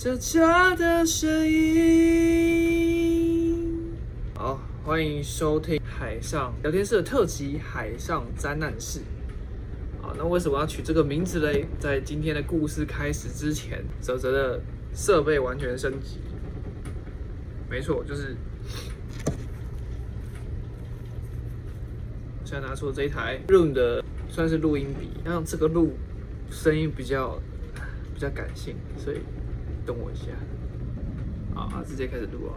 悄悄的声音。好，欢迎收听海上聊天室的特辑《海上灾难室》。好，那为什么要取这个名字嘞？在今天的故事开始之前，泽泽的设备完全升级。没错，就是我现在拿出这一台 Room 的，算是录音笔，让这个录声音比较感性，所以等我一下。好，直接开始录啊。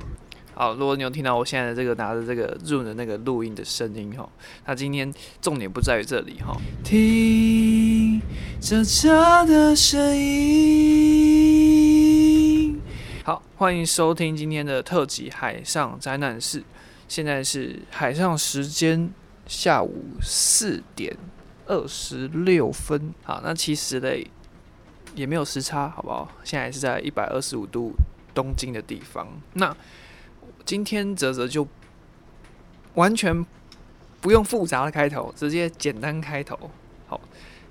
好，如果你有听到我现在的这个拿着这个 Zoom 的那个录音的声音哈，那今天重点不在于这里哈。听着这的声音。好，欢迎收听今天的特辑《海上灾难室》，现在是海上时间下午4点26分。好，那其实嘞也没有时差，好不好？现在是在125度东经的地方。那今天泽泽就完全不用复杂的开头，直接简单开头。好，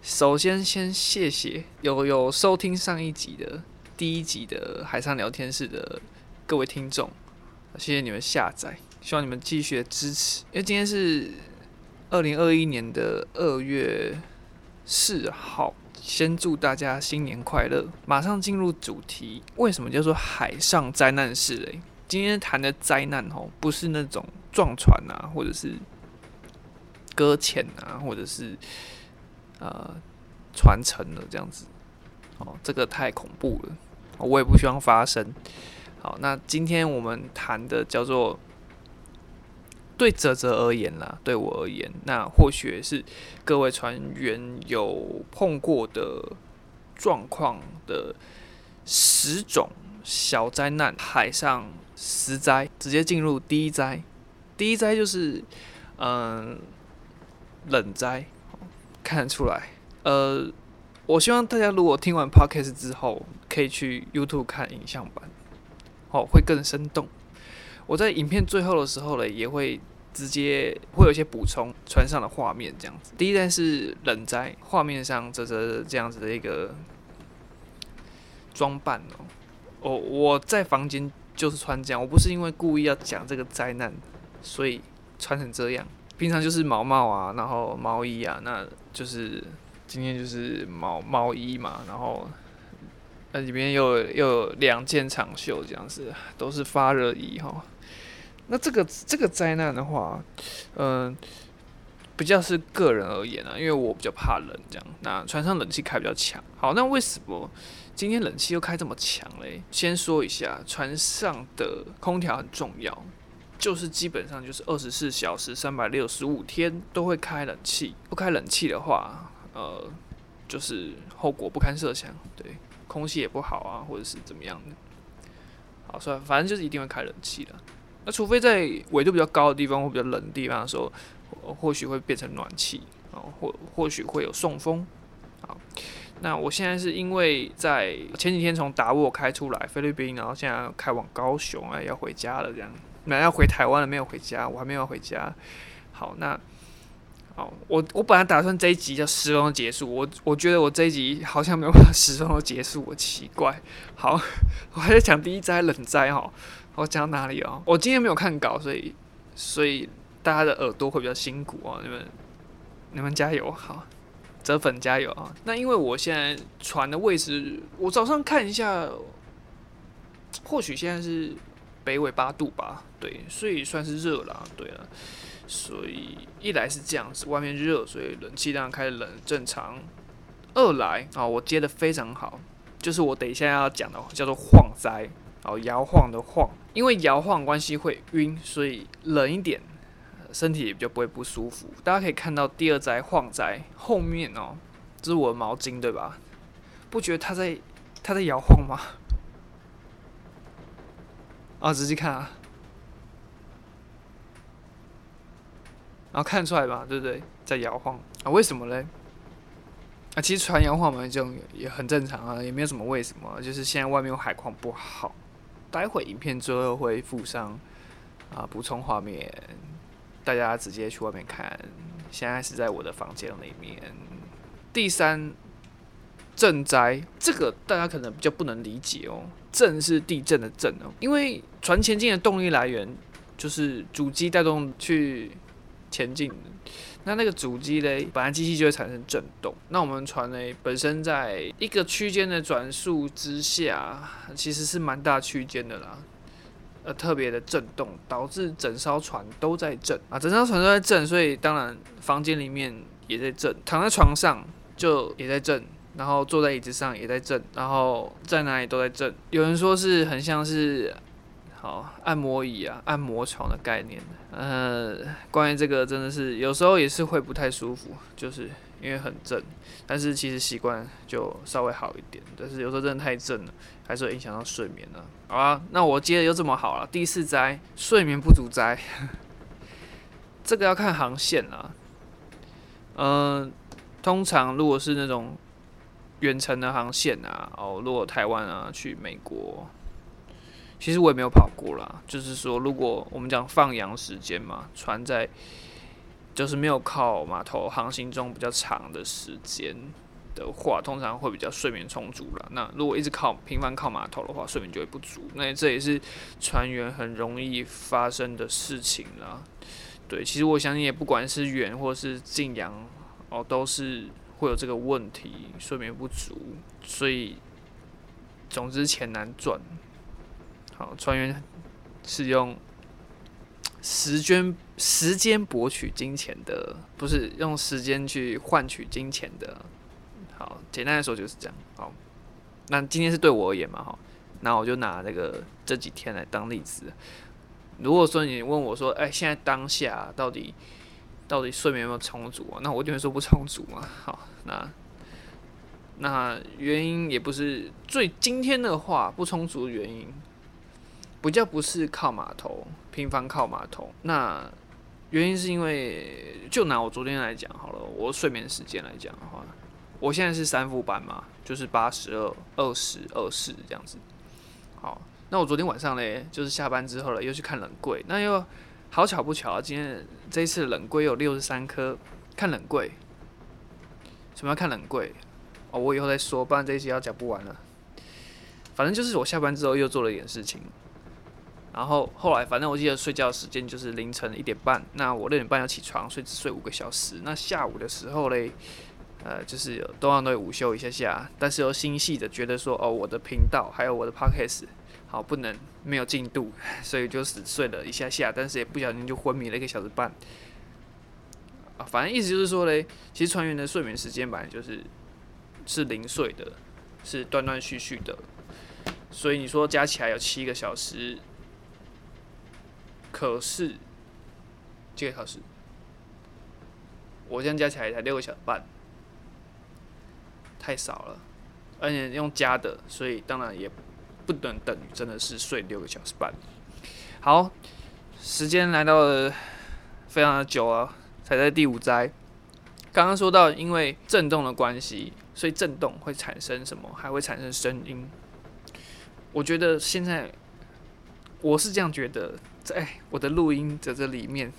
首先先谢谢有收听上一集的第一集的海上聊天室的各位听众，谢谢你们下载，希望你们继续的支持。因为今天是2021年的2月4号，先祝大家新年快乐。马上进入主题，为什么叫做海上灾难室嘞？今天谈的灾难吼，不是那种撞船啊，或者是搁浅啊，或者是船沉了这样子。哦，这个太恐怖了，我也不希望发生。好，那今天我们谈的叫做。对泽泽而言啦，对我而言，那或许是各位船员有碰过的状况的10种小灾难，海上10灾，直接进入第一灾。第一灾就是冷灾，看得出来。我希望大家如果听完 podcast 之后，可以去 YouTube 看影像版，哦，会更生动。我在影片最后的时候呢，也会。直接会有一些补充船上的画面这样子。第一站是冷灾，画面上这样子的一个装扮哦。我在房间就是穿这样，我不是因为故意要讲这个灾难，所以穿成这样。平常就是毛帽啊，然后毛衣啊，那就是今天就是毛衣嘛，然后里面又有2件长袖这样子，都是发热衣哈。那这个灾难的话，比较是个人而言啊，因为我比较怕冷这样。那船上冷气开比较强。好，那为什么今天冷气又开这么强嘞？先说一下，船上的空调很重要，就是基本上就是24小时365天都会开冷气。不开冷气的话，就是后果不堪设想。对，空气也不好啊，或者是怎么样的。好，算了，反正就是一定会开冷气的。那除非在纬度比较高的地方或比较冷的地方的时候，或许会变成暖气，或许会有送风。好，那我现在是因为在前几天从达沃开出来菲律宾，然后现在开往高雄啊，要回家了这样，那要回台湾了，没有回家，我还没有回家。好，那好，我本来打算这一集要10分钟结束，我觉得我这一集好像没有办法10分钟结束，我奇怪。好，我还在讲第一灾冷灾哈。我讲到哪里哦？我今天没有看稿，所以大家的耳朵会比较辛苦哦。你们加油，好，泽粉加油啊！那因为我现在船的位置，我早上看一下，或许现在是北纬8度吧，对，所以算是热啦，对了，所以一来是这样子，外面热，所以冷气当然开始冷，正常。二来啊，我接的非常好，就是我等一下要讲的叫做晃灾。哦，摇晃的晃，因为摇晃关系会晕，所以冷一点，身体也比较不会不舒服。大家可以看到第2灾晃灾后面哦，这是我的毛巾对吧？不觉得它在摇晃吗？啊，仔细看啊，然后看出来吧，对不对？在摇晃啊？为什么嘞？啊，其实船摇晃嘛，这种也很正常啊，也没有什么为什么，就是现在外面海况不好。待会影片最后会附上补充画面，大家直接去外面看。现在是在我的房间里面。第3震灾，这个大家可能比较不能理解哦。震是地震的震哦，因为船前进的动力来源就是主机带动去前进的。那个主机嘞，本来机器就会产生震动。那我们船嘞本身在一个区间的转速之下，其实是蛮大区间的啦。特别的震动导致整艘船都在震啊，整艘船都在震，所以当然房间里面也在震，躺在床上就也在震，然后坐在椅子上也在震，然后在哪里都在震。有人说是很像是按摩椅啊、按摩床的概念。关于这个真的是有时候也是会不太舒服，就是因为很震，但是其实习惯就稍微好一点，但是有时候真的太震了，还是会影响到睡眠了。好啊，那我接的又这么好了，第四灾睡眠不足灾，这个要看航线啦。通常如果是那种远程的航线啊，如果台湾啊去美国，其实我也没有跑过啦。就是说，如果我们讲放洋时间嘛，船在就是没有靠码头航行中比较长的时间的话，通常会比较睡眠充足啦。那如果一直频繁靠码头的话，睡眠就会不足。那这也是船员很容易发生的事情啦。对，其实我相信也不管是远或是近洋哦，都是会有这个问题，睡眠不足。所以，总之钱难赚。好，船员是用时间博取金钱的，不是用时间去换取金钱的。好，简单来说就是这样。好，那今天是对我而言嘛，那我就拿这几天来当例子。如果说你问我说，现在当下到底睡眠有没有充足啊？那我一定会说不充足嘛。好，那原因也不是最今天的话不充足的原因。比较不是靠码头，频繁靠码头。那原因是因为，就拿我昨天来讲好了，我睡眠时间来讲的话，我现在是三副班嘛，就是82、20、24这样子。好，那我昨天晚上嘞，就是下班之后了，又去看冷柜，那又好巧不巧，今天这一次冷柜有63颗，看冷柜。什么要看冷柜？哦，我以后再说，不然这一集要讲不完了。反正就是我下班之后又做了一点事情。然后后来，反正我记得睡觉的时间就是凌晨1点半。那我6点半要起床，所以只睡5个小时。那下午的时候嘞，就是通常都会午休一下下，但是又心细的觉得说，我的频道还有我的 podcast 好不能没有进度，所以就只睡了一下下，但是也不小心就昏迷了1个小时半。反正意思就是说嘞，其实船员的睡眠时间本来就是零碎的，是断断续续的，所以你说加起来有7个小时。可是7个小时，我这样加起来才6个小时半，太少了。而且用加的，所以当然也不能等于真的是睡6个小时半。好，时间来到了非常的久啊，才在第五灾。刚刚说到，因为震动的关系，所以震动会产生什么？还会产生声音。我觉得现在我是这样觉得。在我的录音在这里面，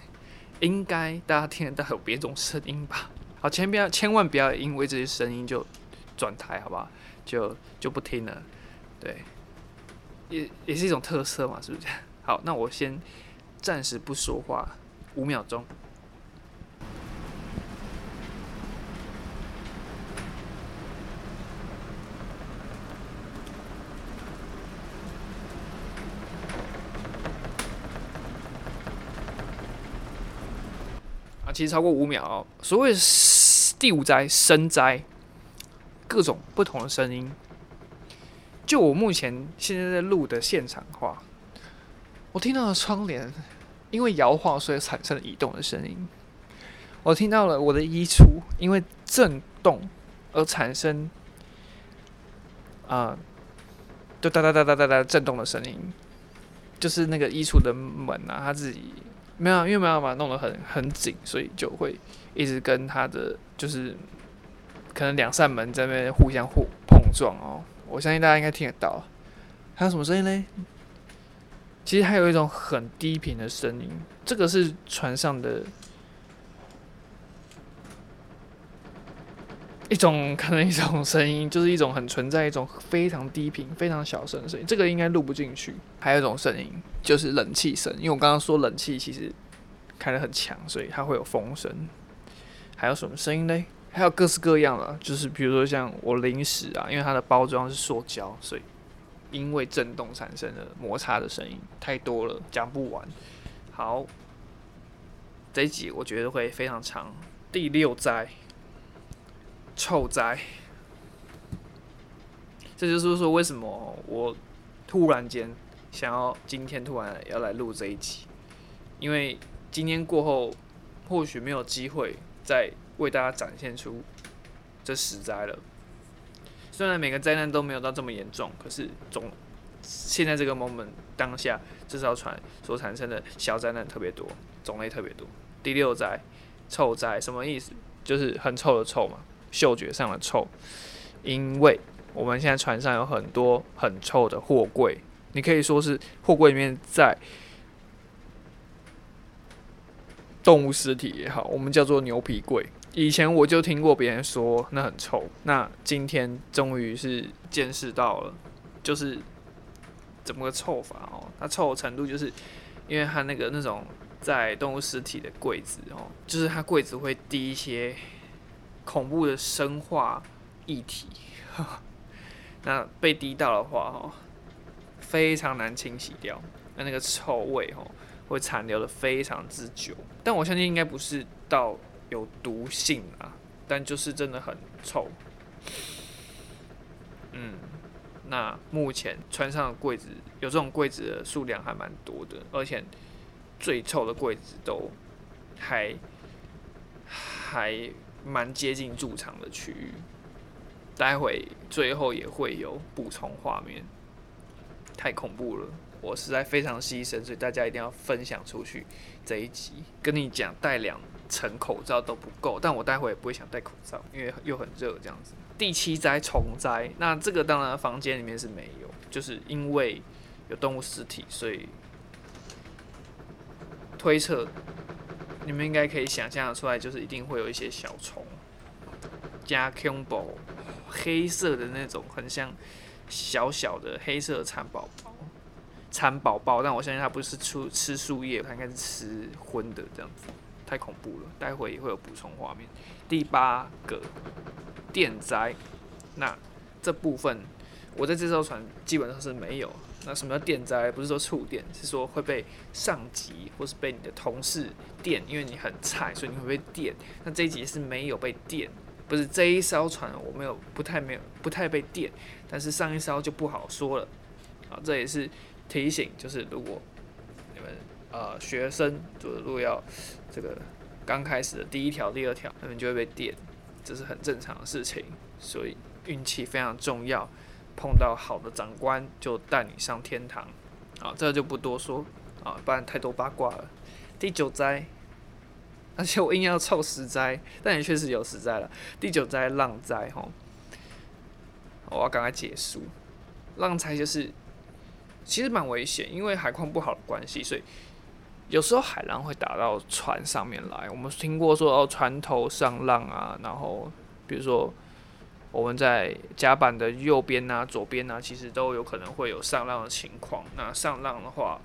应该大家听得到有别种声音吧？好，千万不要因为这些声音就转台，好不好？就不听了，对，也是一种特色嘛，是不是？好，那我先暂时不说话5秒钟。其实超过5秒哦。所谓第五灾声灾，各种不同的声音。就我目前现在在录的现场的话，我听到了窗帘因为摇晃所以产生了移动的声音。我听到了我的衣橱因为震动而产生就哒哒哒哒哒哒震动的声音，就是那个衣橱的门啊，它自己。没有，因为没有把它弄得很紧，所以就会一直跟它的就是可能2扇门在那边互相碰撞哦。我相信大家应该听得到。还有什么声音嘞？其实还有一种很低频的声音，这个是船上的可能一种声音，就是一种很存在一种非常低频非常小声的声音，这个应该录不进去。还有一种声音就是冷气声，因为我刚刚说冷气其实开得很强，所以它会有风声。还有什么声音呢？还有各式各样的，就是比如说像我零食啊，因为它的包装是塑胶，所以因为震动产生的摩擦的声音太多了，讲不完。好，这一集我觉得会非常长。第六灾，臭灾。这就是说为什么我突然间想要今天突然要来录这一集，因为今天过后或许没有机会再为大家展现出这十灾了。虽然每个灾难都没有到这么严重，可是现在这个 moment 当下至少所产生的小灾难特别多，种类特别多。第六灾，臭灾，什么意思？就是很臭的臭嘛，嗅觉上的臭。因为我们现在船上有很多很臭的货柜，你可以说是货柜里面在动物尸体也好，我们叫做牛皮柜。以前我就听过别人说那很臭，那今天终于是见识到了，就是怎么个臭法哦？它臭的程度就是，因为它那种在动物尸体的柜子哦，就是它柜子会滴一些恐怖的生化液体，呵呵，那被滴到的话哦，非常难清洗掉，那个臭味哦会残留的非常之久，但我相信应该不是到有毒性啊，但就是真的很臭。那目前船上的柜子有这种柜子的数量还蛮多的，而且最臭的柜子都还蛮接近驻场的区域，待会最后也会有补充画面，太恐怖了。我实在非常牺牲，所以大家一定要分享出去这一集。跟你讲，戴2层口罩都不够，但我待会也不会想戴口罩，因为又很热这样子。第七灾，虫灾，那这个当然房间里面是没有，就是因为有动物尸体，所以推测你们应该可以想象得出来，就是一定会有一些小虫，加 combo 黑色的那种，很像小小的黑色蚕宝宝。蚕宝宝，但我相信它不是吃树叶，它应该是吃荤的这样子，太恐怖了。待会也会有补充画面。第八个，电灾，那这部分我在这艘船基本上是没有。那什么叫电灾？不是说触电，是说会被上级或是被你的同事电，因为你很菜，所以你会被电。那这一集是没有被电，不是这一艘船我没有不太被电，但是上一艘就不好说了。好，这也是提醒，就是如果你们学生，就是如果要这个刚开始的第一条、第二条，你们就会被电，这是很正常的事情。所以运气非常重要，碰到好的长官就带你上天堂。啊，这个就不多说啊，不然太多八卦了。第九灾，而且我硬要凑十灾，但也确实有十灾了。第九灾浪灾吼，我要赶快结束。浪灾就是。其实蛮危险，因为海况不好的关系，所以有时候海浪会打到船上面来。我们听过说哦，船头上浪啊，然后比如说我们在甲板的右边啊、左边啊，其实都有可能会有上浪的情况。那上浪的话，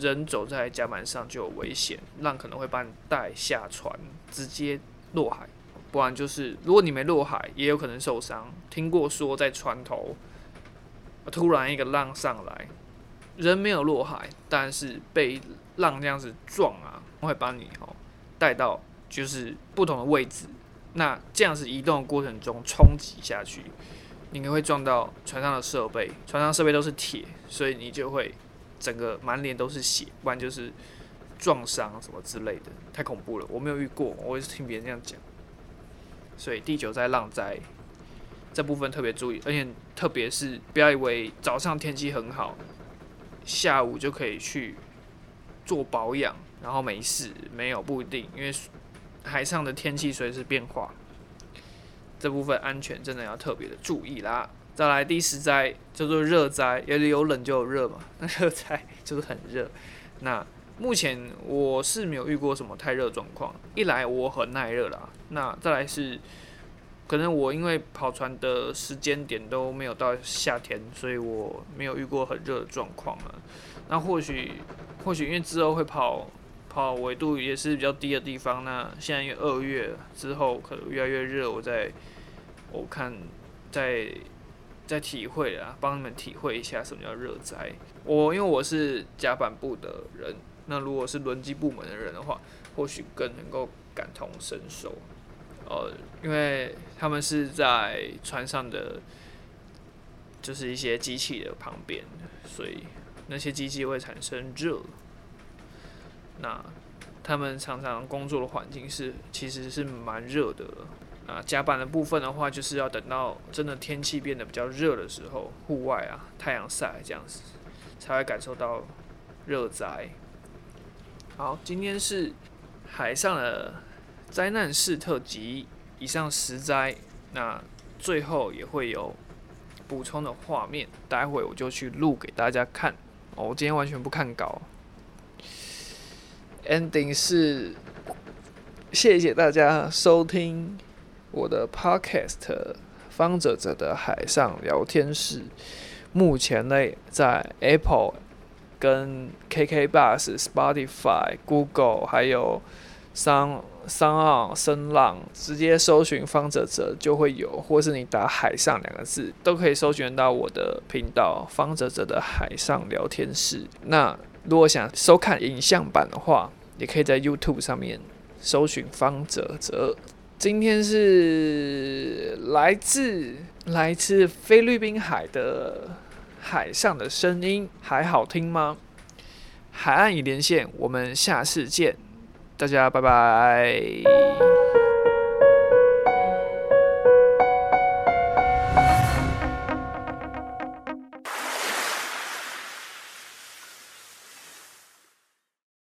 人走在甲板上就有危险，浪可能会把你带下船，直接落海。不然就是如果你没落海，也有可能受伤。听过说在船头突然一个浪上来。人没有落海，但是被浪这样子撞啊，会把你带到就是不同的位置。那这样子移动的过程中冲击下去，你可能会撞到船上的设备，船上设备都是铁，所以你就会整个满脸都是血，不然就是撞伤什么之类的，太恐怖了。我没有遇过，我也是听别人这样讲。所以第九灾浪灾这部分特别注意，而且特别是不要以为早上天气很好。下午就可以去做保养，然后没事，没有不一定，因为海上的天气随时变化，这部分安全真的要特别的注意啦。再来第十灾叫做热灾，有冷就有热嘛，那热灾就是很热。那目前我是没有遇过什么太热状况，一来我很耐热啦，那再来是可能我因为跑船的时间点都没有到夏天，所以我没有遇过很热的状况了。那或许因为之后会跑纬度也是比较低的地方，那现在因为2月之后可能越来越热，我看再体会啦，帮你们体会一下什么叫热灾。因为我是甲板部的人，那如果是轮机部门的人的话，或许更能够感同身受。因为他们是在船上的，就是一些机器的旁边，所以那些机器会产生热。那他们常常工作的环境其实是蛮热的。那甲板的部分的话，就是要等到真的天气变得比较热的时候，户外啊，太阳晒这样子，才会感受到热灾。好，今天是海上的灾难式特辑，以上10灾，那最后也会有补充的画面，待会我就去录给大家看。我今天完全不看稿。Ending 是谢谢大家收听我的 Podcast 方哲哲的海上聊天室，目前呢在 Apple 跟 KKBOX、Spotify、Google 还有声浪直接搜寻方哲哲就会有，或是你打海上2个字都可以搜寻到我的频道方哲哲的海上聊天室。那如果想收看影像版的话，也可以在 YouTube 上面搜寻方哲哲。今天是来自菲律宾海的海上的声音，还好听吗？海岸已连线，我们下次见。大家拜拜。